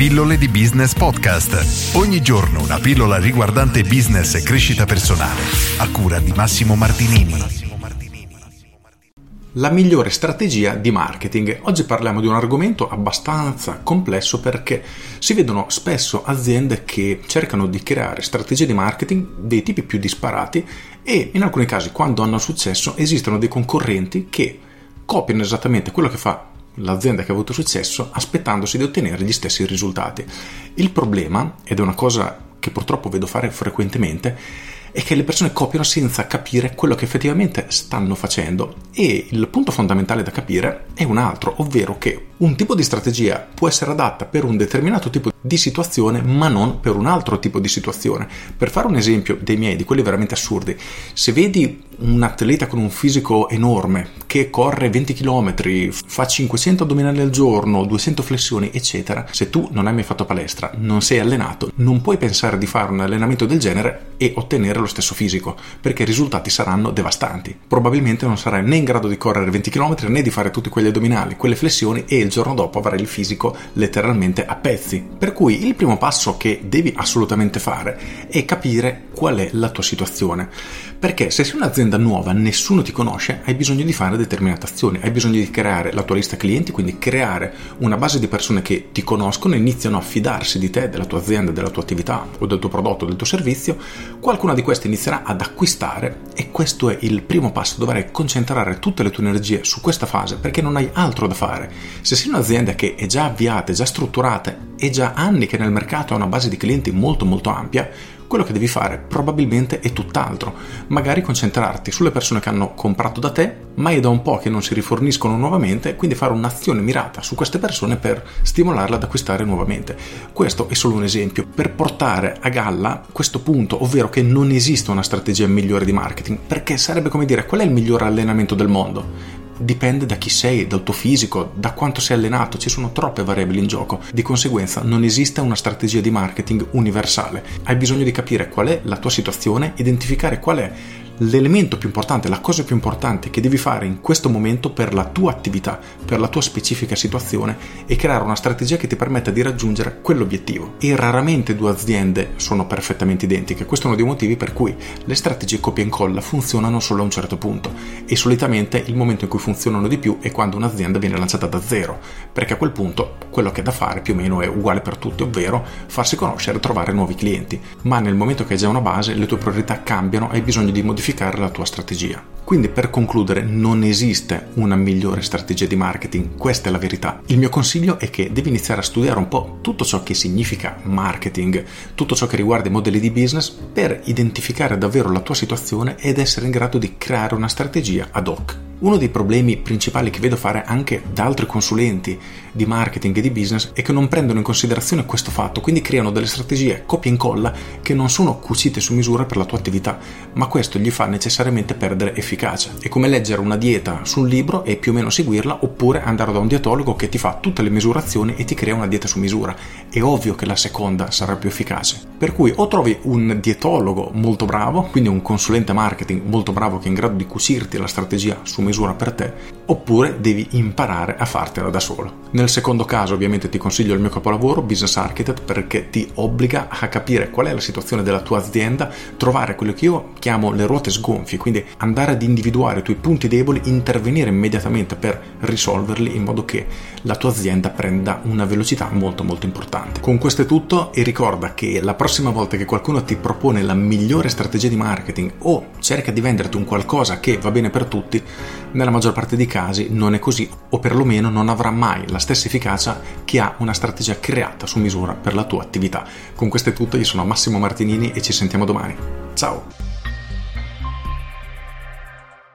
Pillole di Business Podcast. Ogni giorno una pillola riguardante business e crescita personale, a cura di Massimo Martinini. La migliore strategia di marketing. Oggi parliamo di un argomento abbastanza complesso, perché si vedono spesso aziende che cercano di creare strategie di marketing dei tipi più disparati, e in alcuni casi, quando hanno successo, esistono dei concorrenti che copiano esattamente quello che fa l'azienda che ha avuto successo, aspettandosi di ottenere gli stessi risultati. Il problema, ed è una cosa che purtroppo vedo fare frequentemente, è che le persone copiano senza capire quello che effettivamente stanno facendo, e il punto fondamentale da capire è un altro, ovvero che un tipo di strategia può essere adatta per un determinato tipo di situazione ma non per un altro tipo di situazione. Per fare un esempio dei miei, di quelli veramente assurdi, se vedi un atleta con un fisico enorme che corre 20 km, fa 500 addominali al giorno, 200 flessioni eccetera, se tu non hai mai fatto palestra, non sei allenato, non puoi pensare di fare un allenamento del genere e ottenere lo stesso fisico, perché i risultati saranno devastanti. Probabilmente non sarai né in grado di correre 20 km né di fare tutti quegli addominali, quelle flessioni, e il giorno dopo avrai il fisico letteralmente a pezzi. Per cui il primo passo che devi assolutamente fare è capire qual è la tua situazione, perché se sei un'azienda nuova, nessuno ti conosce, hai bisogno di fare determinate azioni, hai bisogno di creare la tua lista clienti, quindi creare una base di persone che ti conoscono e iniziano a fidarsi di te, della tua azienda, della tua attività o del tuo prodotto, del tuo servizio. Qualcuna di queste inizierà ad acquistare, e questo è il primo passo. Dovrai concentrare tutte le tue energie su questa fase, perché non hai altro da fare. Se sei un'azienda che è già avviata, è già strutturata, è già anni che nel mercato ha una base di clienti molto molto ampia, quello che devi fare probabilmente è tutt'altro. Magari concentrarti sulle persone che hanno comprato da te, ma è da un po' che non si riforniscono nuovamente, quindi fare un'azione mirata su queste persone per stimolarle ad acquistare nuovamente. Questo è solo un esempio per portare a galla questo punto, ovvero che non esiste una strategia migliore di marketing, perché sarebbe come dire: qual è il miglior allenamento del mondo? Dipende da chi sei, dal tuo fisico, da quanto sei allenato, ci sono troppe variabili in gioco. Di conseguenza non esiste una strategia di marketing universale. Hai bisogno di capire qual è la tua situazione, identificare qual è l'elemento più importante, la cosa più importante che devi fare in questo momento per la tua attività, per la tua specifica situazione, e creare una strategia che ti permetta di raggiungere quell'obiettivo. E raramente due aziende sono perfettamente identiche. Questo è uno dei motivi per cui le strategie copia e incolla funzionano solo a un certo punto, e solitamente il momento in cui funzionano di più è quando un'azienda viene lanciata da zero, perché a quel punto quello che è da fare più o meno è uguale per tutti, ovvero farsi conoscere, trovare nuovi clienti. Ma nel momento che hai già una base, le tue priorità cambiano, hai bisogno di modificare la tua strategia. Quindi, per concludere, non esiste una migliore strategia di marketing, questa è la verità. Il mio consiglio è che devi iniziare a studiare un po' tutto ciò che significa marketing, tutto ciò che riguarda i modelli di business, per identificare davvero la tua situazione ed essere in grado di creare una strategia ad hoc. Uno dei problemi principali che vedo fare anche da altri consulenti di marketing e di business è che non prendono in considerazione questo fatto, quindi creano delle strategie copia e incolla che non sono cucite su misura per la tua attività, ma questo gli fa necessariamente perdere efficacia. È come leggere una dieta su un libro e più o meno seguirla, oppure andare da un dietologo che ti fa tutte le misurazioni e ti crea una dieta su misura. È ovvio che la seconda sarà più efficace. Per cui o trovi un dietologo molto bravo, quindi un consulente marketing molto bravo che è in grado di cucirti la strategia su misura per te, oppure devi imparare a fartela da solo. Nel secondo caso, ovviamente, ti consiglio il mio capolavoro Business Architect, perché ti obbliga a capire qual è la situazione della tua azienda, trovare quello che io chiamo le ruote sgonfie, quindi andare ad individuare i tuoi punti deboli, intervenire immediatamente per risolverli, in modo che la tua azienda prenda una velocità molto molto importante. Con questo è tutto, e ricorda che la prossima volta che qualcuno ti propone la migliore strategia di marketing o cerca di venderti un qualcosa che va bene per tutti, nella maggior parte dei casi non è così, o perlomeno non avrà mai la stessa efficacia che ha una strategia creata su misura per la tua attività. Con questo è tutto, io sono Massimo Martinini e ci sentiamo domani. Ciao!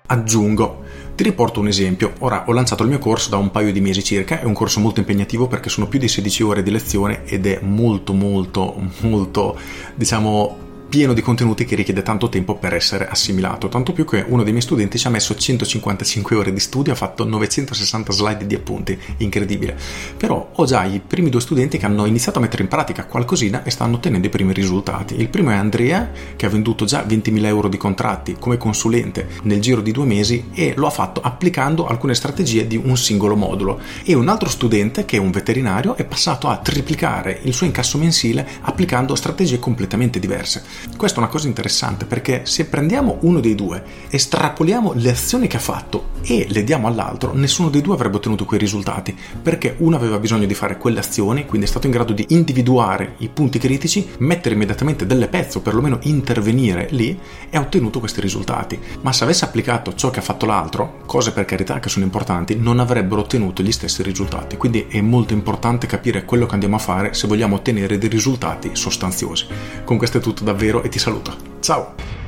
Aggiungo, ti riporto un esempio. Ora, ho lanciato il mio corso da un paio di mesi circa, è un corso molto impegnativo perché sono più di 16 ore di lezione ed è molto molto molto, diciamo, pieno di contenuti che richiede tanto tempo per essere assimilato, tanto più che uno dei miei studenti ci ha messo 155 ore di studio, ha fatto 960 slide di appunti, incredibile. Però ho già i primi due studenti che hanno iniziato a mettere in pratica qualcosina e stanno ottenendo i primi risultati. Il primo è Andrea, che ha venduto già 20.000 euro di contratti come consulente nel giro di 2 mesi, e lo ha fatto applicando alcune strategie di un singolo modulo. E un altro studente, che è un veterinario, è passato a triplicare il suo incasso mensile applicando strategie completamente diverse. Questa è una cosa interessante, perché se prendiamo uno dei due, estrapoliamo le azioni che ha fatto e le diamo all'altro, nessuno dei due avrebbe ottenuto quei risultati, perché uno aveva bisogno di fare quelle azioni, quindi è stato in grado di individuare i punti critici, mettere immediatamente delle pezze o perlomeno intervenire lì, e ha ottenuto questi risultati. Ma se avesse applicato ciò che ha fatto l'altro, cose per carità che sono importanti, non avrebbero ottenuto gli stessi risultati. Quindi è molto importante capire quello che andiamo a fare se vogliamo ottenere dei risultati sostanziosi. Con questo è tutto davvero e ti saluto. Ciao!